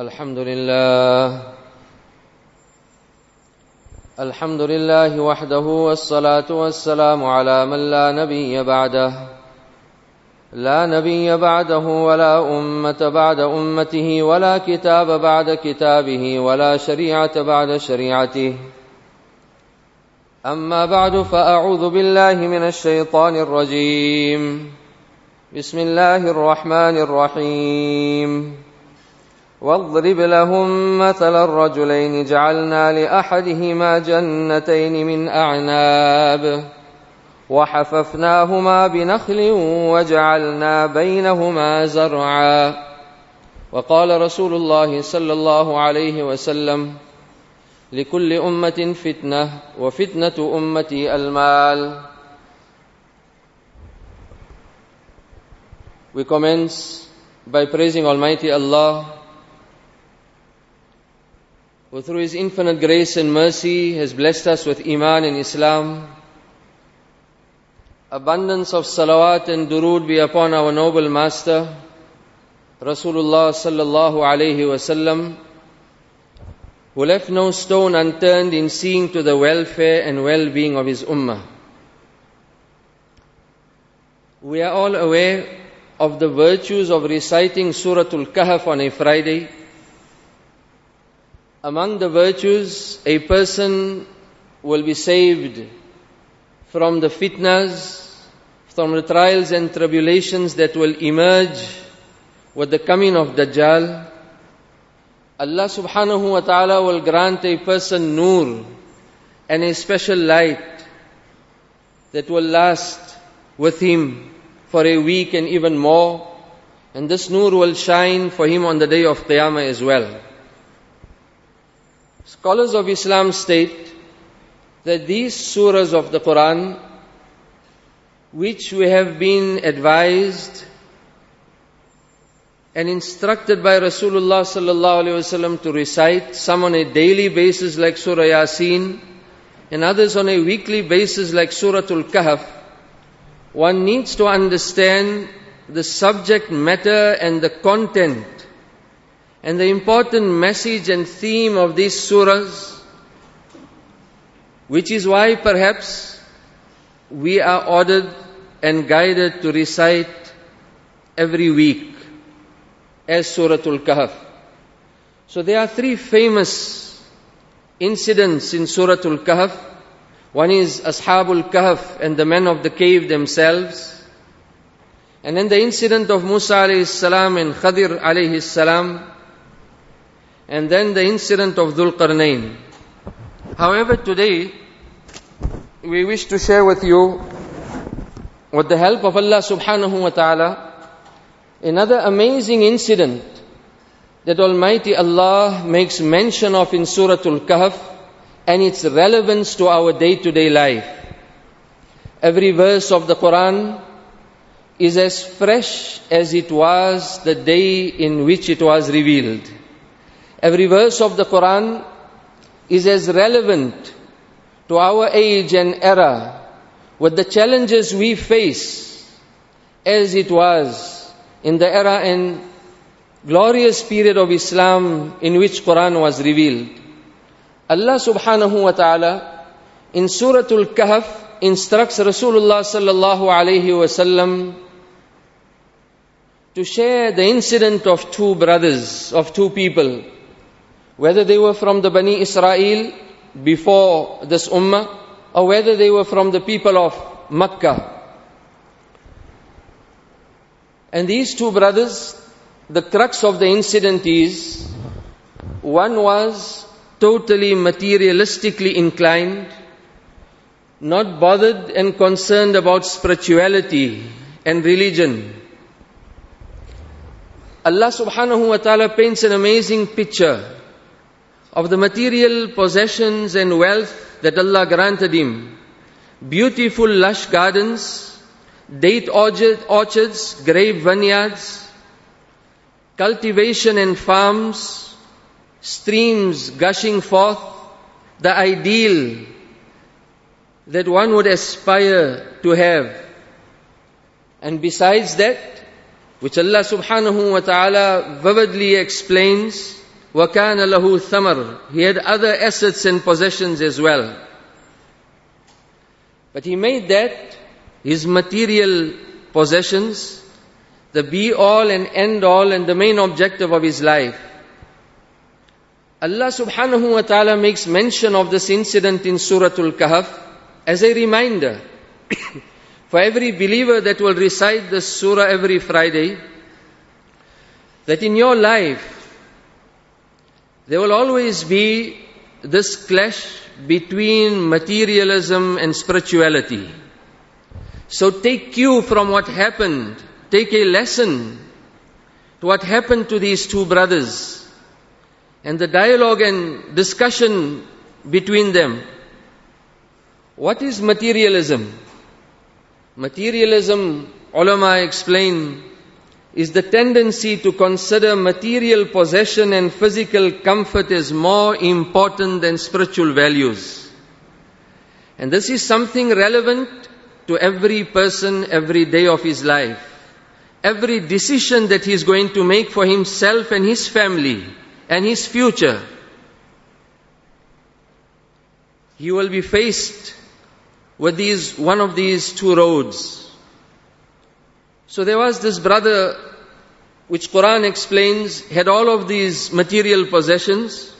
الحمد لله وحده والصلاة والسلام على من لا نبي بعده ولا أمة بعد أمته ولا كتاب بعد كتابه ولا شريعة بعد شريعته أما بعد فأعوذ بالله من الشيطان الرجيم بسم الله الرحمن الرحيم واضرب لهم مثل الرجلين جعلنا لأحدهما جنتين من أعناب وحففناهما بنخل وجعلنا بينهما زرعا وقال رسول الله صلى الله عليه وسلم لكل أمة فتنة وفتنة أمتي المال. We commence by praising Almighty Allah, who through His infinite grace and mercy has blessed us with Iman and Islam. Abundance of salawat and durood be upon our noble master, Rasulullah sallallahu alayhi wasallam, who left no stone unturned in seeing to the welfare and well-being of his ummah. We are all aware of the virtues of reciting Suratul Kahf on a Friday. Among the virtues, a person will be saved from the fitnas, from the trials and tribulations that will emerge with the coming of Dajjal. Allah subhanahu wa ta'ala will grant a person nur and a special light that will last with him for a week and even more. And this nur will shine for him on the day of Qiyamah as well. Scholars of Islam state that these surahs of the Quran, which we have been advised and instructed by Rasulullah sallallahu alaihi wasallam to recite, some on a daily basis like Surah Yasin, and others on a weekly basis like Suratul Kahf, one needs to understand the subject matter and the content and the important message and theme of these surahs, which is why perhaps we are ordered and guided to recite every week as Suratul Kahf. So there are three famous incidents in Suratul Kahf. One is Ashabul Kahf and the men of the cave themselves. And then the incident of Musa alayhi salam and Khadir alayhi salam. And then the incident of Dhul Qarnayn. However, today we wish to share with you, with the help of Allah subhanahu wa ta'ala, another amazing incident that Almighty Allah makes mention of in Suratul Kahf and its relevance to our day-to-day life. Every verse of the Quran is as fresh as it was the day in which it was revealed. Every verse of the Quran is as relevant to our age and era with the challenges we face as it was in the era and glorious period of Islam in which Quran was revealed. Allah subhanahu wa ta'ala in Suratul Kahf instructs Rasulullah sallallahu alayhi wasallam to share the incident of two people. Whether they were from the Bani Israel before this ummah, or whether they were from the people of Makkah. And these two brothers, the crux of the incident is, one was totally materialistically inclined, not bothered and concerned about spirituality and religion. Allah subhanahu wa ta'ala paints an amazing picture of the material possessions and wealth that Allah granted him. Beautiful lush gardens, date orchards, grape vineyards, cultivation and farms, streams gushing forth, the ideal that one would aspire to have. And besides that, which Allah subhanahu wa ta'ala vividly explains, وَكَانَ لَهُ ثَمَرٌ. He had other assets and possessions as well. But he made that, his material possessions, the be-all and end-all and the main objective of his life. Allah subhanahu wa ta'ala makes mention of this incident in Suratul Kahf as a reminder for every believer that will recite this surah every Friday, that in your life there will always be this clash between materialism and spirituality. So take cue from what happened. Take a lesson to what happened to these two brothers and the dialogue and discussion between them. What is materialism? Materialism, ulama explain, is the tendency to consider material possession and physical comfort as more important than spiritual values. And this is something relevant to every person, every day of his life. Every decision that he is going to make for himself and his family and his future, he will be faced with one of these two roads. So there was this brother, which Quran explains, had all of these material possessions,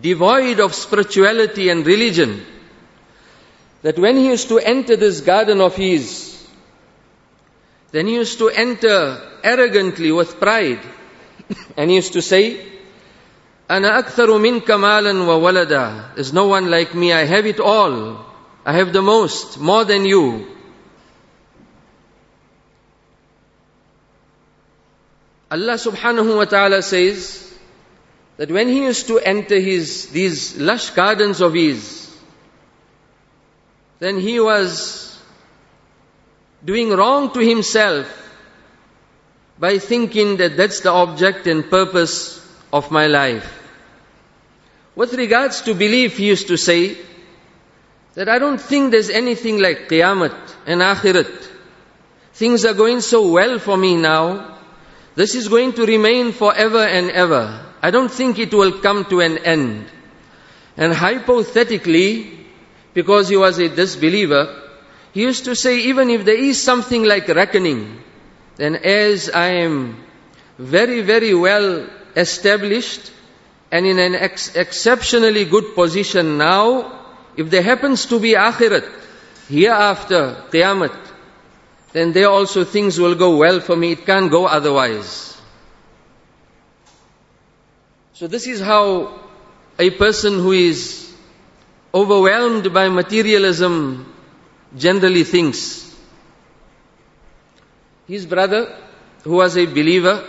devoid of spirituality and religion, that when he used to enter this garden of his, then he used to enter arrogantly with pride, and he used to say, أَنَا أَكْثَرُ مِنْكَ مَالًا وَوَلَدًا. There's no one like me, I have it all, I have the most, more than you. Allah subhanahu wa ta'ala says that when he used to enter these lush gardens of his, then he was doing wrong to himself by thinking that that's the object and purpose of my life. With regards to belief, he used to say that I don't think there's anything like Qiyamah and Akhirat. Things are going so well for me now. This is going to remain forever and ever. I don't think it will come to an end. And hypothetically, because he was a disbeliever, he used to say, even if there is something like reckoning, then as I am very, very well established and in an exceptionally good position now, if there happens to be Akhirat, hereafter, Qiyamah, then there also things will go well for me. It can't go otherwise. So this is how a person who is overwhelmed by materialism generally thinks. His brother, who was a believer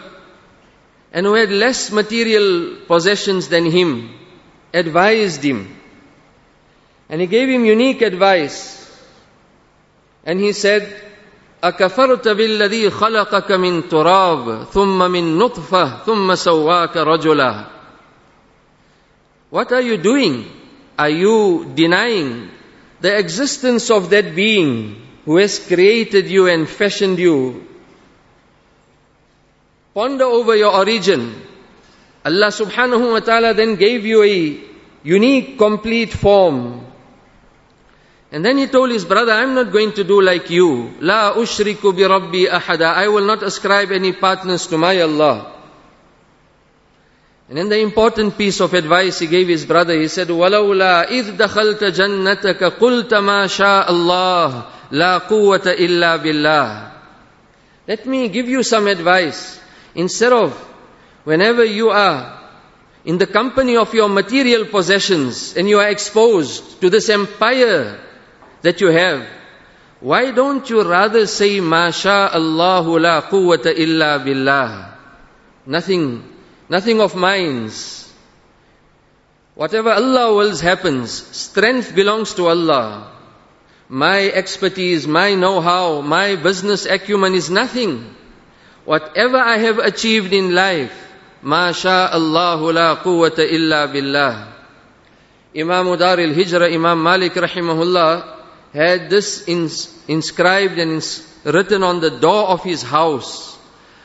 and who had less material possessions than him, advised him. And he gave him unique advice. And he said, أَكَفَرْتَ بِالَّذِي خَلَقَكَ مِنْ تُرَابٍ ثُمَّ مِنْ نُطْفَةٍ ثُمَّ سَوَّاكَ رَجُلًا. What are you doing? Are you denying the existence of that being who has created you and fashioned you? Ponder over your origin. Allah subhanahu wa ta'ala then gave you a unique, complete form. And then he told his brother, I'm not going to do like you. La ushriku bi rabbi ahada. I will not ascribe any partners to my Allah. And then the important piece of advice he gave his brother, he said, وَلَوْلَا إِذْ دَخَلْتَ جَنَّتَكَ قُلْتَ مَا شَاءَ اللَّهُ لَا قُوَّةَ إِلَّا بِاللَّهِ. Let me give you some advice. Instead of, whenever you are in the company of your material possessions and you are exposed to this empire that you have, why don't you rather say, Masha Allahu la quwwata illa billah. Nothing of mine's. Whatever Allah wills happens. Strength belongs to Allah. My expertise, my know-how, my business acumen is nothing. Whatever I have achieved in life, Masha Allahu la quwwata illa billah. Imam Dar al-Hijra, Imam Malik rahimahullah, had this inscribed and written on the door of his house.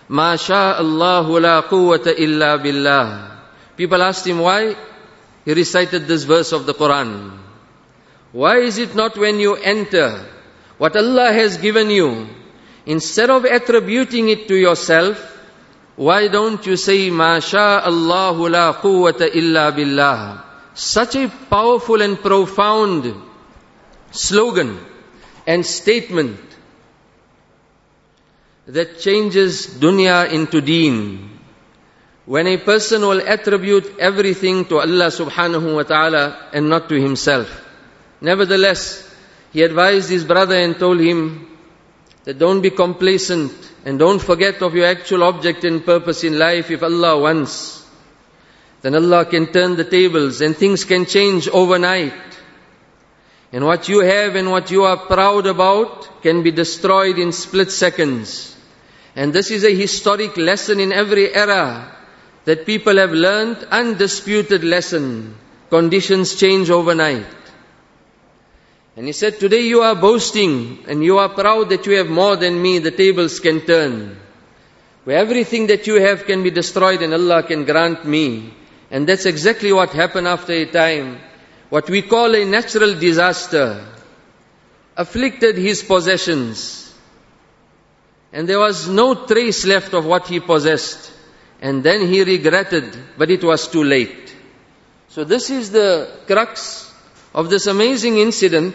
Ma sha Allahu la quwwata illa billah. People asked him why he recited this verse of the Quran. Why is it not when you enter what Allah has given you, instead of attributing it to yourself, why don't you say, MashaAllahu la quwwata illa billah? Such a powerful and profound slogan and statement that changes dunya into deen. When a person will attribute everything to Allah subhanahu wa ta'ala and not to himself. Nevertheless, he advised his brother and told him that don't be complacent and don't forget of your actual object and purpose in life. If Allah wants, then Allah can turn the tables and things can change overnight. And what you have and what you are proud about can be destroyed in split seconds. And this is a historic lesson in every era that people have learned, undisputed lesson. Conditions change overnight. And he said, today you are boasting and you are proud that you have more than me. The tables can turn, where everything that you have can be destroyed and Allah can grant me. And that's exactly what happened after a time. What we call a natural disaster afflicted his possessions. And there was no trace left of what he possessed. And then he regretted, but it was too late. So this is the crux of this amazing incident,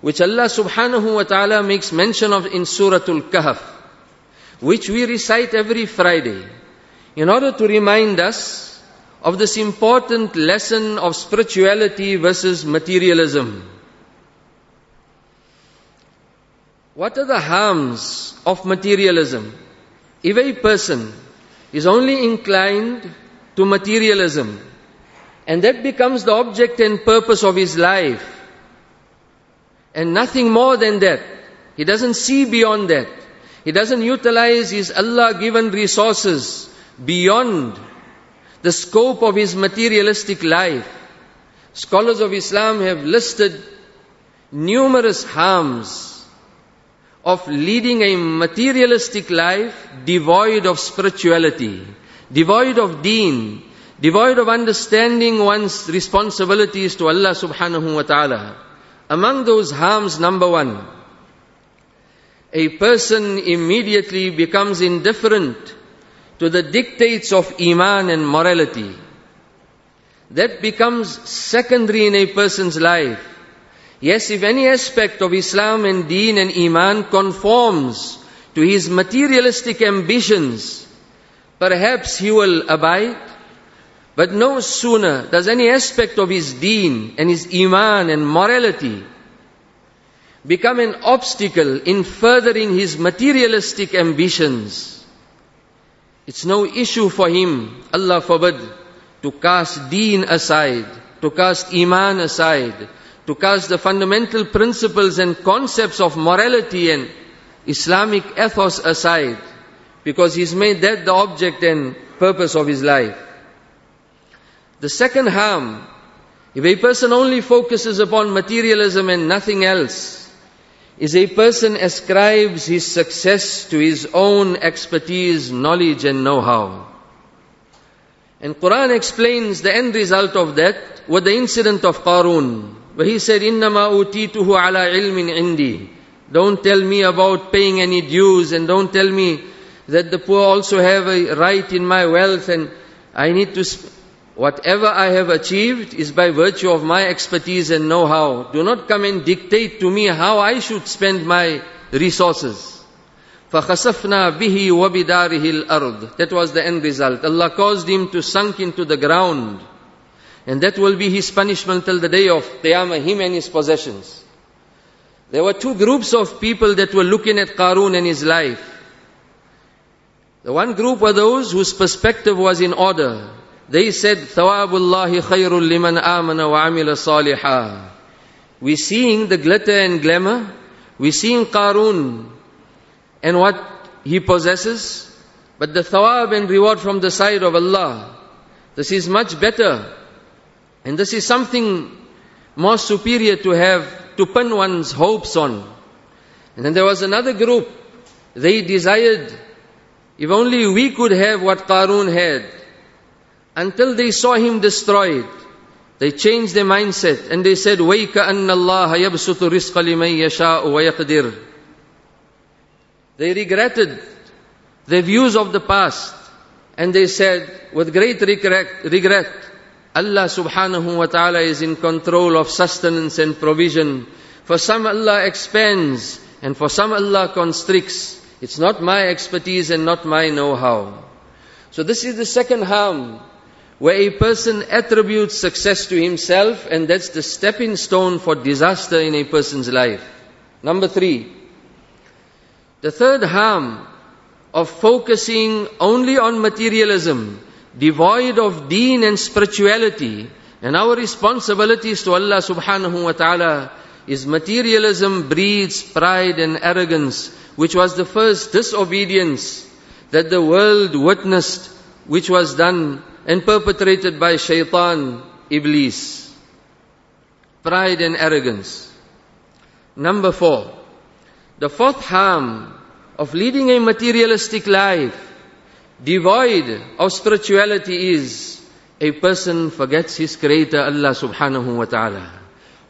which Allah subhanahu wa ta'ala makes mention of in Suratul Kahf, which we recite every Friday, in order to remind us of this important lesson of spirituality versus materialism. What are the harms of materialism? If a person is only inclined to materialism, and that becomes the object and purpose of his life, and nothing more than that, he doesn't see beyond that, he doesn't utilize his Allah-given resources beyond the scope of his materialistic life. Scholars of Islam have listed numerous harms of leading a materialistic life devoid of spirituality, devoid of deen, devoid of understanding one's responsibilities to Allah subhanahu wa ta'ala. Among those harms, number one, a person immediately becomes indifferent to the dictates of iman and morality. That becomes secondary in a person's life. Yes, if any aspect of Islam and deen and iman conforms to his materialistic ambitions, perhaps he will abide. But no sooner does any aspect of his deen and his iman and morality become an obstacle in furthering his materialistic ambitions, it's no issue for him, Allah forbid, to cast deen aside, to cast iman aside, to cast the fundamental principles and concepts of morality and Islamic ethos aside, because he's made that the object and purpose of his life. The second harm, if a person only focuses upon materialism and nothing else, is a person ascribes his success to his own expertise, knowledge and know-how. And Quran explains the end result of that with the incident of Qarun, where he said, إِنَّمَا أُوتِيتُهُ عَلَىٰ عِلْمٍ عِنْدِي. Don't tell me about paying any dues, and don't tell me that the poor also have a right in my wealth, and I need to... Whatever I have achieved is by virtue of my expertise and know-how. Do not come and dictate to me how I should spend my resources. فَخَسَفْنَا بِهِ وَبِدَارِهِ الْأَرْضِ. That was the end result. Allah caused him to sink into the ground. And that will be his punishment till the day of Qiyamah, him and his possessions. There were two groups of people that were looking at Qarun and his life. The one group were those whose perspective was in order. They said, ثَوَابُ اللَّهِ خَيْرٌ لِمَنْ آمَنَ وَعَمِلَ صَالِحًا. We're seeing the glitter and glamour. We're seeing Qarun and what he possesses. But the thawab and reward from the side of Allah, this is much better. And this is something more superior to have, to pin one's hopes on. And then there was another group. They desired, if only we could have what Qarun had. until they saw him destroyed. They changed their mindset and they said, وَيْكَأَنَّ اللَّهَ يَبْسُطُ رِزْقَ لِمَنْ يَشَاءُ وَيَقْدِرُ. They regretted their views of the past and they said, with great regret, Allah subhanahu wa ta'ala is in control of sustenance and provision. For some Allah expands and for some Allah constricts. It's not my expertise and not my know-how. So this is the second harm, where a person attributes success to himself, and that's the stepping stone for disaster in a person's life. Number three, the third harm of focusing only on materialism, devoid of deen and spirituality, and our responsibilities to Allah subhanahu wa ta'ala, is materialism breeds pride and arrogance, which was the first disobedience that the world witnessed, which was done and perpetrated by Shaitan, Iblis. Pride and arrogance. Number four, the fourth harm of leading a materialistic life, devoid of spirituality, is a person forgets his Creator, Allah subhanahu wa ta'ala.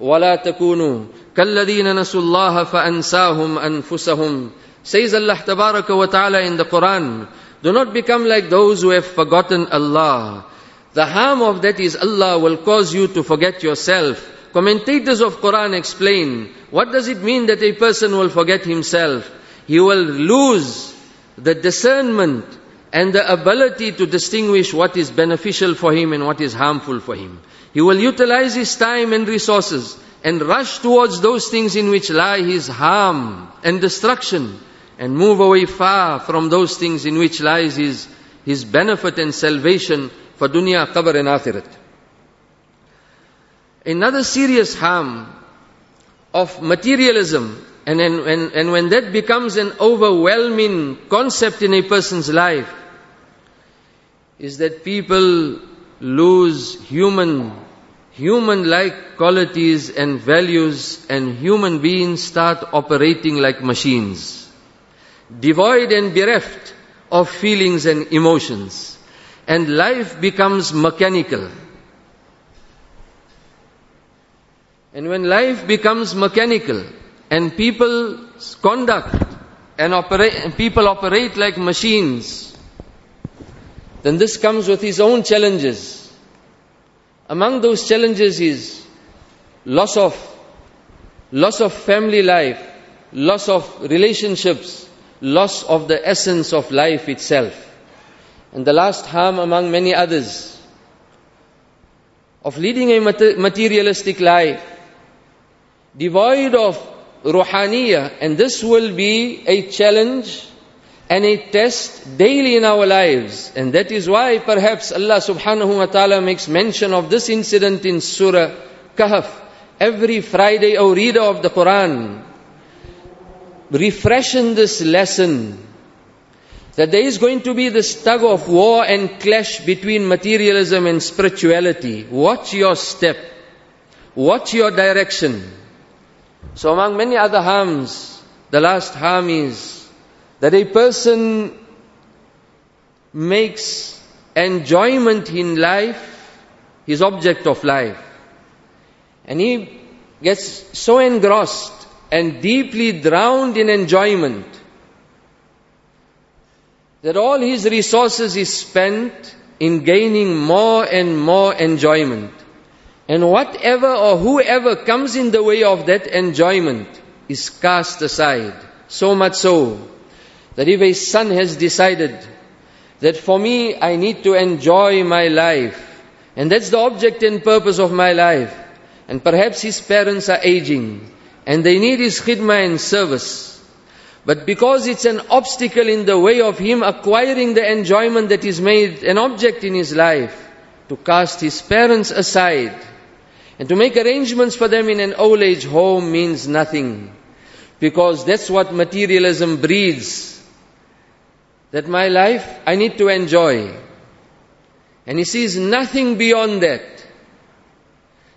وَلَا تَكُونُوا كَالَّذِينَ نَسُوا اللَّهَ فَأَنْسَاهُمْ أَنفُسَهُمْ. Says Allah tabaraka wa ta'ala in the Quran, do not become like those who have forgotten Allah. The harm of that is Allah will cause you to forget yourself. Commentators of Quran explain, what does it mean that a person will forget himself? He will lose the discernment and the ability to distinguish what is beneficial for him and what is harmful for him. He will utilize his time and resources and rush towards those things in which lie his harm and destruction, and move away far from those things in which lies his benefit and salvation for dunya, qabr and akhirat. Another serious harm of materialism, and when that becomes an overwhelming concept in a person's life, is that people lose human-like qualities and values, and human beings start operating like machines, devoid and bereft of feelings and emotions. And life becomes mechanical. And when life becomes mechanical, and people's conduct and people operate like machines, then this comes with its own challenges. Among those challenges is loss of family life, loss of relationships, loss of the essence of life itself. And the last harm, among many others, of leading a materialistic life, devoid of ruhaniyah, and this will be a challenge and a test daily in our lives. And that is why perhaps Allah subhanahu wa ta'ala makes mention of this incident in Surah Kahf. Every Friday, O reader of the Quran, refresh in this lesson that there is going to be this tug of war and clash between materialism and spirituality. Watch your step. Watch your direction. So among many other harms, the last harm is that a person makes enjoyment in life his object of life. And he gets so engrossed and deeply drowned in enjoyment that all his resources is spent in gaining more and more enjoyment. And whatever or whoever comes in the way of that enjoyment is cast aside. So much so that if a son has decided that for me I need to enjoy my life, and that's the object and purpose of my life, and perhaps his parents are aging, and they need his khidmah and service, but because it's an obstacle in the way of him acquiring the enjoyment that is made an object in his life, to cast his parents aside and to make arrangements for them in an old age home means nothing, because that's what materialism breeds. That my life I need to enjoy. And he sees nothing beyond that,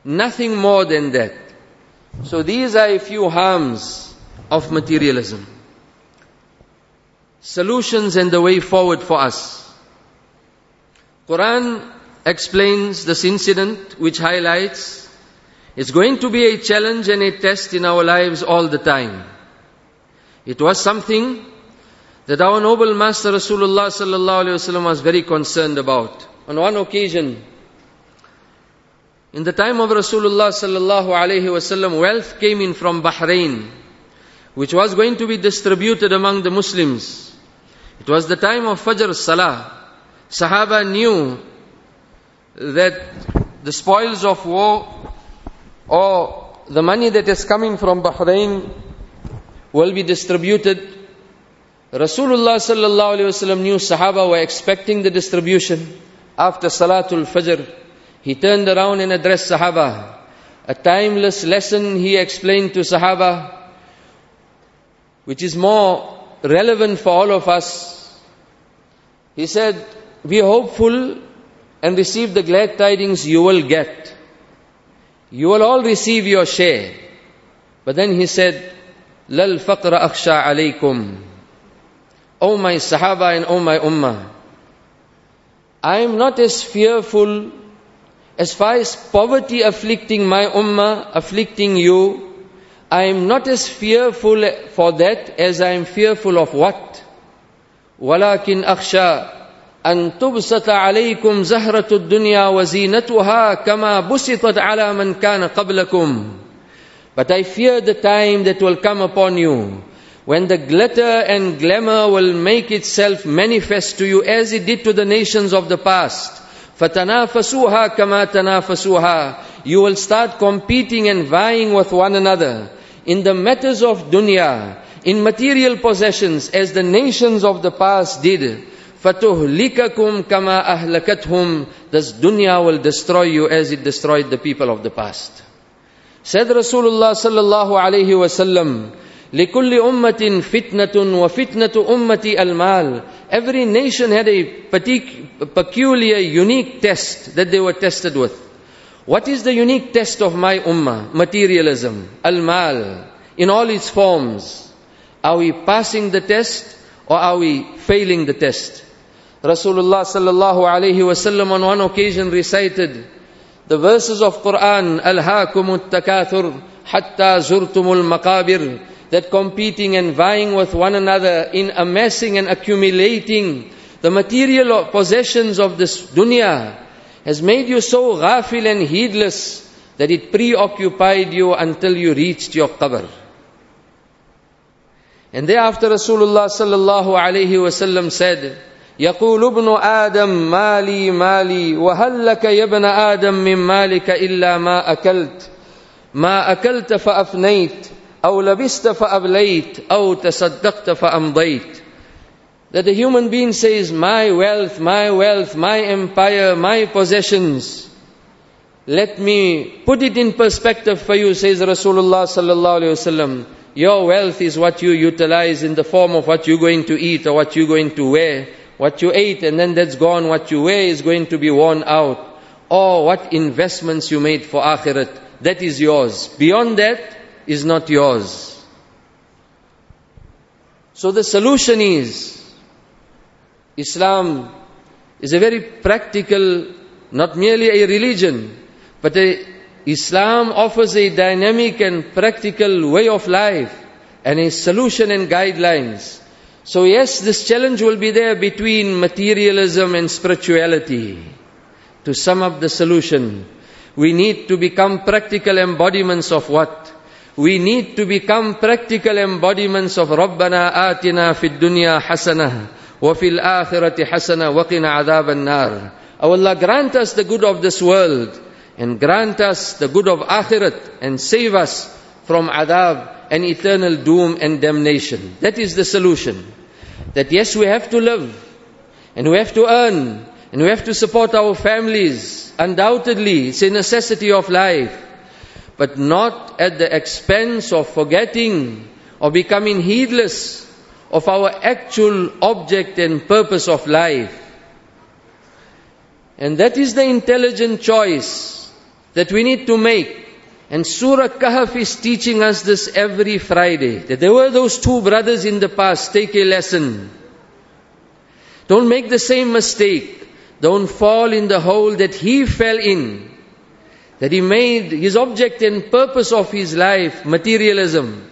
nothing more than that. So these are a few harms of materialism. Solutions and the way forward for us. Quran explains this incident which highlights it's going to be a challenge and a test in our lives all the time. It was something that our noble master Rasulullah sallallahu alaihi wasallam was very concerned about. On one occasion, in the time of Rasulullah sallallahu alaihi wasallam, wealth came in from Bahrain, which was going to be distributed among the Muslims. It was the time of Fajr Salah. Sahaba knew that the spoils of war or the money that is coming from Bahrain will be distributed. Rasulullah sallallahu alaihi wasallam knew Sahaba were expecting the distribution. After Salatul Fajr, he turned around and addressed Sahaba. A timeless lesson he explained to Sahaba, which is more relevant for all of us. He said, "Be hopeful and receive the glad tidings you will get. You will all receive your share." But then he said, "Lal faqra akhsha alaykum." O my Sahaba and O my Ummah, I am not as fearful as far as poverty afflicting my Ummah, afflicting you. I am not as fearful for that as I am fearful of what? وَلَكِنْ أَخْشَى أَن تُبْسَطَ عَلَيْكُمْ زَهْرَةُ الدُّنْيَا وَزِينَتُهَا كَمَا بُسِطَتْ عَلَى مَنْ كَانَ قَبْلَكُمْ. But I fear the time that will come upon you, when the glitter and glamour will make itself manifest to you as it did to the nations of the past. فَتَنَافَسُوهَا كَمَا تَنَافَسُوهَا. You will start competing and vying with one another in the matters of dunya, in material possessions, as the nations of the past did. فَتُهْلِكَكُمْ كَمَا أَهْلَكَتْهُمْ. This dunya will destroy you as it destroyed the people of the past. Said Rasulullah sallallahu alayhi wasallam, لِكُلِّ أُمَّةٍ فِتْنَةٌ وَفِتْنَةُ أُمَّةِ الْمَالِ. Every nation had a peculiar, unique test that they were tested with. What is the unique test of my ummah? Materialism, al-mal, in all its forms. Are we passing the test or are we failing the test? Rasulullah sallallahu alayhi wasallam on one occasion recited the verses of Quran, أَلْهَاكُمُ التَّكَاثُرُ حَتَّى زُرْتُمُ الْمَقَابِرُ. That competing and vying with one another in amassing and accumulating the material possessions of this dunya has made you so ghafil and heedless that it preoccupied you until you reached your qabr. And thereafter Rasulullah sallallahu alayhi wasallam said, يَقُولُ ابْنُ آدَمْ مَالِي مَالِي وَهَلْ لَكَ يَبْنَ آدَمْ مِنْ مَالِكَ إِلَّا مَا أَكَلْتَ فَأَفْنَيْتَ أو لبست فأبليت أو تصدقت فأمضيت. That the human being says, my wealth, my wealth, my empire, my possessions. Let me put it in perspective for you, says Rasulullah sallallahu alaihi wasallam. Your wealth is what you utilize in the form of what you're going to eat or what you're going to wear. What you ate and then that's gone. What you wear is going to be worn out. Or what investments you made for akhirat. That is yours. Beyond that is not yours. So the solution is, Islam is a very practical, not merely a religion, but Islam offers a dynamic and practical way of life and a solution and guidelines. So yes, this challenge will be there between materialism and spirituality. To sum up the solution, we need to become practical embodiments of what? We need to become practical embodiments of رَبَّنَا آتِنَا فِي الدُّنْيَا حَسَنَةً وَفِي الْآخِرَةِ حَسَنَةً وَقِنَا عَذَابَ النَّارِ. O Allah, grant us the good of this world and grant us the good of akhirat and save us from adab and eternal doom and damnation. That is the solution. That yes, we have to live and we have to earn and we have to support our families. Undoubtedly, it's a necessity of life. But not at the expense of forgetting or becoming heedless of our actual object and purpose of life. And that is the intelligent choice that we need to make. And Surah Kahf is teaching us this every Friday. That there were those two brothers in the past. Take a lesson. Don't make the same mistake. Don't fall in the hole that he fell in, that he made his object and purpose of his life materialism.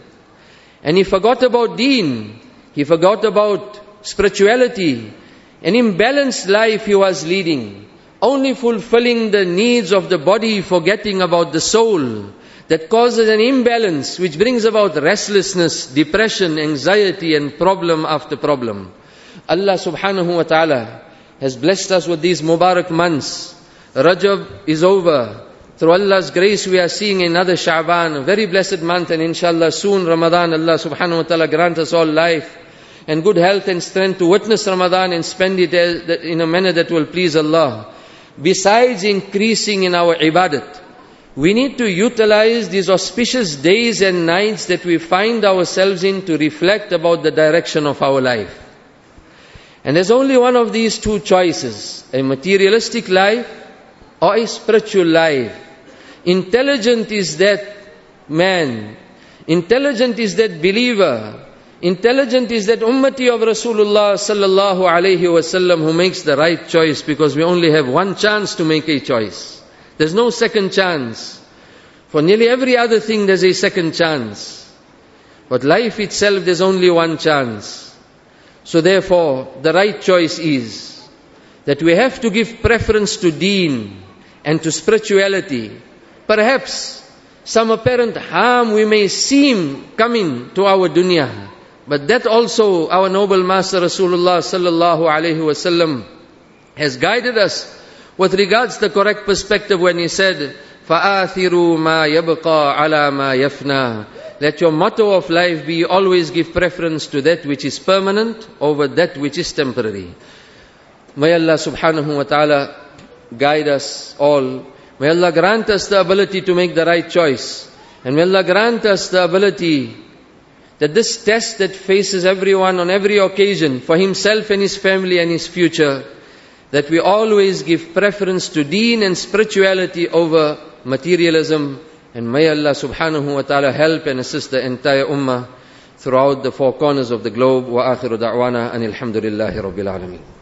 And he forgot about deen, he forgot about spirituality. An imbalanced life he was leading, only fulfilling the needs of the body, forgetting about the soul. That causes an imbalance which brings about restlessness, depression, anxiety and problem after problem. Allah subhanahu wa ta'ala has blessed us with these Mubarak months. Rajab is over. Through Allah's grace we are seeing another Sha'ban, a very blessed month, and inshallah soon Ramadan. Allah subhanahu wa ta'ala grant us all life and good health and strength to witness Ramadan and spend it in a manner that will please Allah. Besides increasing in our ibadat, we need to utilize these auspicious days and nights that we find ourselves in to reflect about the direction of our life. And there's only one of these two choices, a materialistic life or a spiritual life. Intelligent is that man. Intelligent is that believer. Intelligent is that ummati of Rasulullah sallallahu alayhi wasallam who makes the right choice, because we only have one chance to make a choice. There's no second chance. For nearly every other thing there's a second chance. But life itself, there's only one chance. So therefore, the right choice is that we have to give preference to deen and to spirituality. Perhaps some apparent harm we may seem coming to our dunya, but that also our noble master Rasulullah sallallahu alaihi wasallam has guided us with regards to the correct perspective when he said, فَآثِرُوا مَا يَبْقَى عَلَى مَا يَفْنَى. Let your motto of life be always give preference to that which is permanent over that which is temporary. May Allah subhanahu wa ta'ala guide us all. May Allah grant us the ability to make the right choice. And may Allah grant us the ability that this test that faces everyone on every occasion, for himself and his family and his future, that we always give preference to deen and spirituality over materialism. And may Allah subhanahu wa ta'ala help and assist the entire ummah throughout the four corners of the globe. Wa akhiru da'wana anil hamdulillahi rabbil alameen.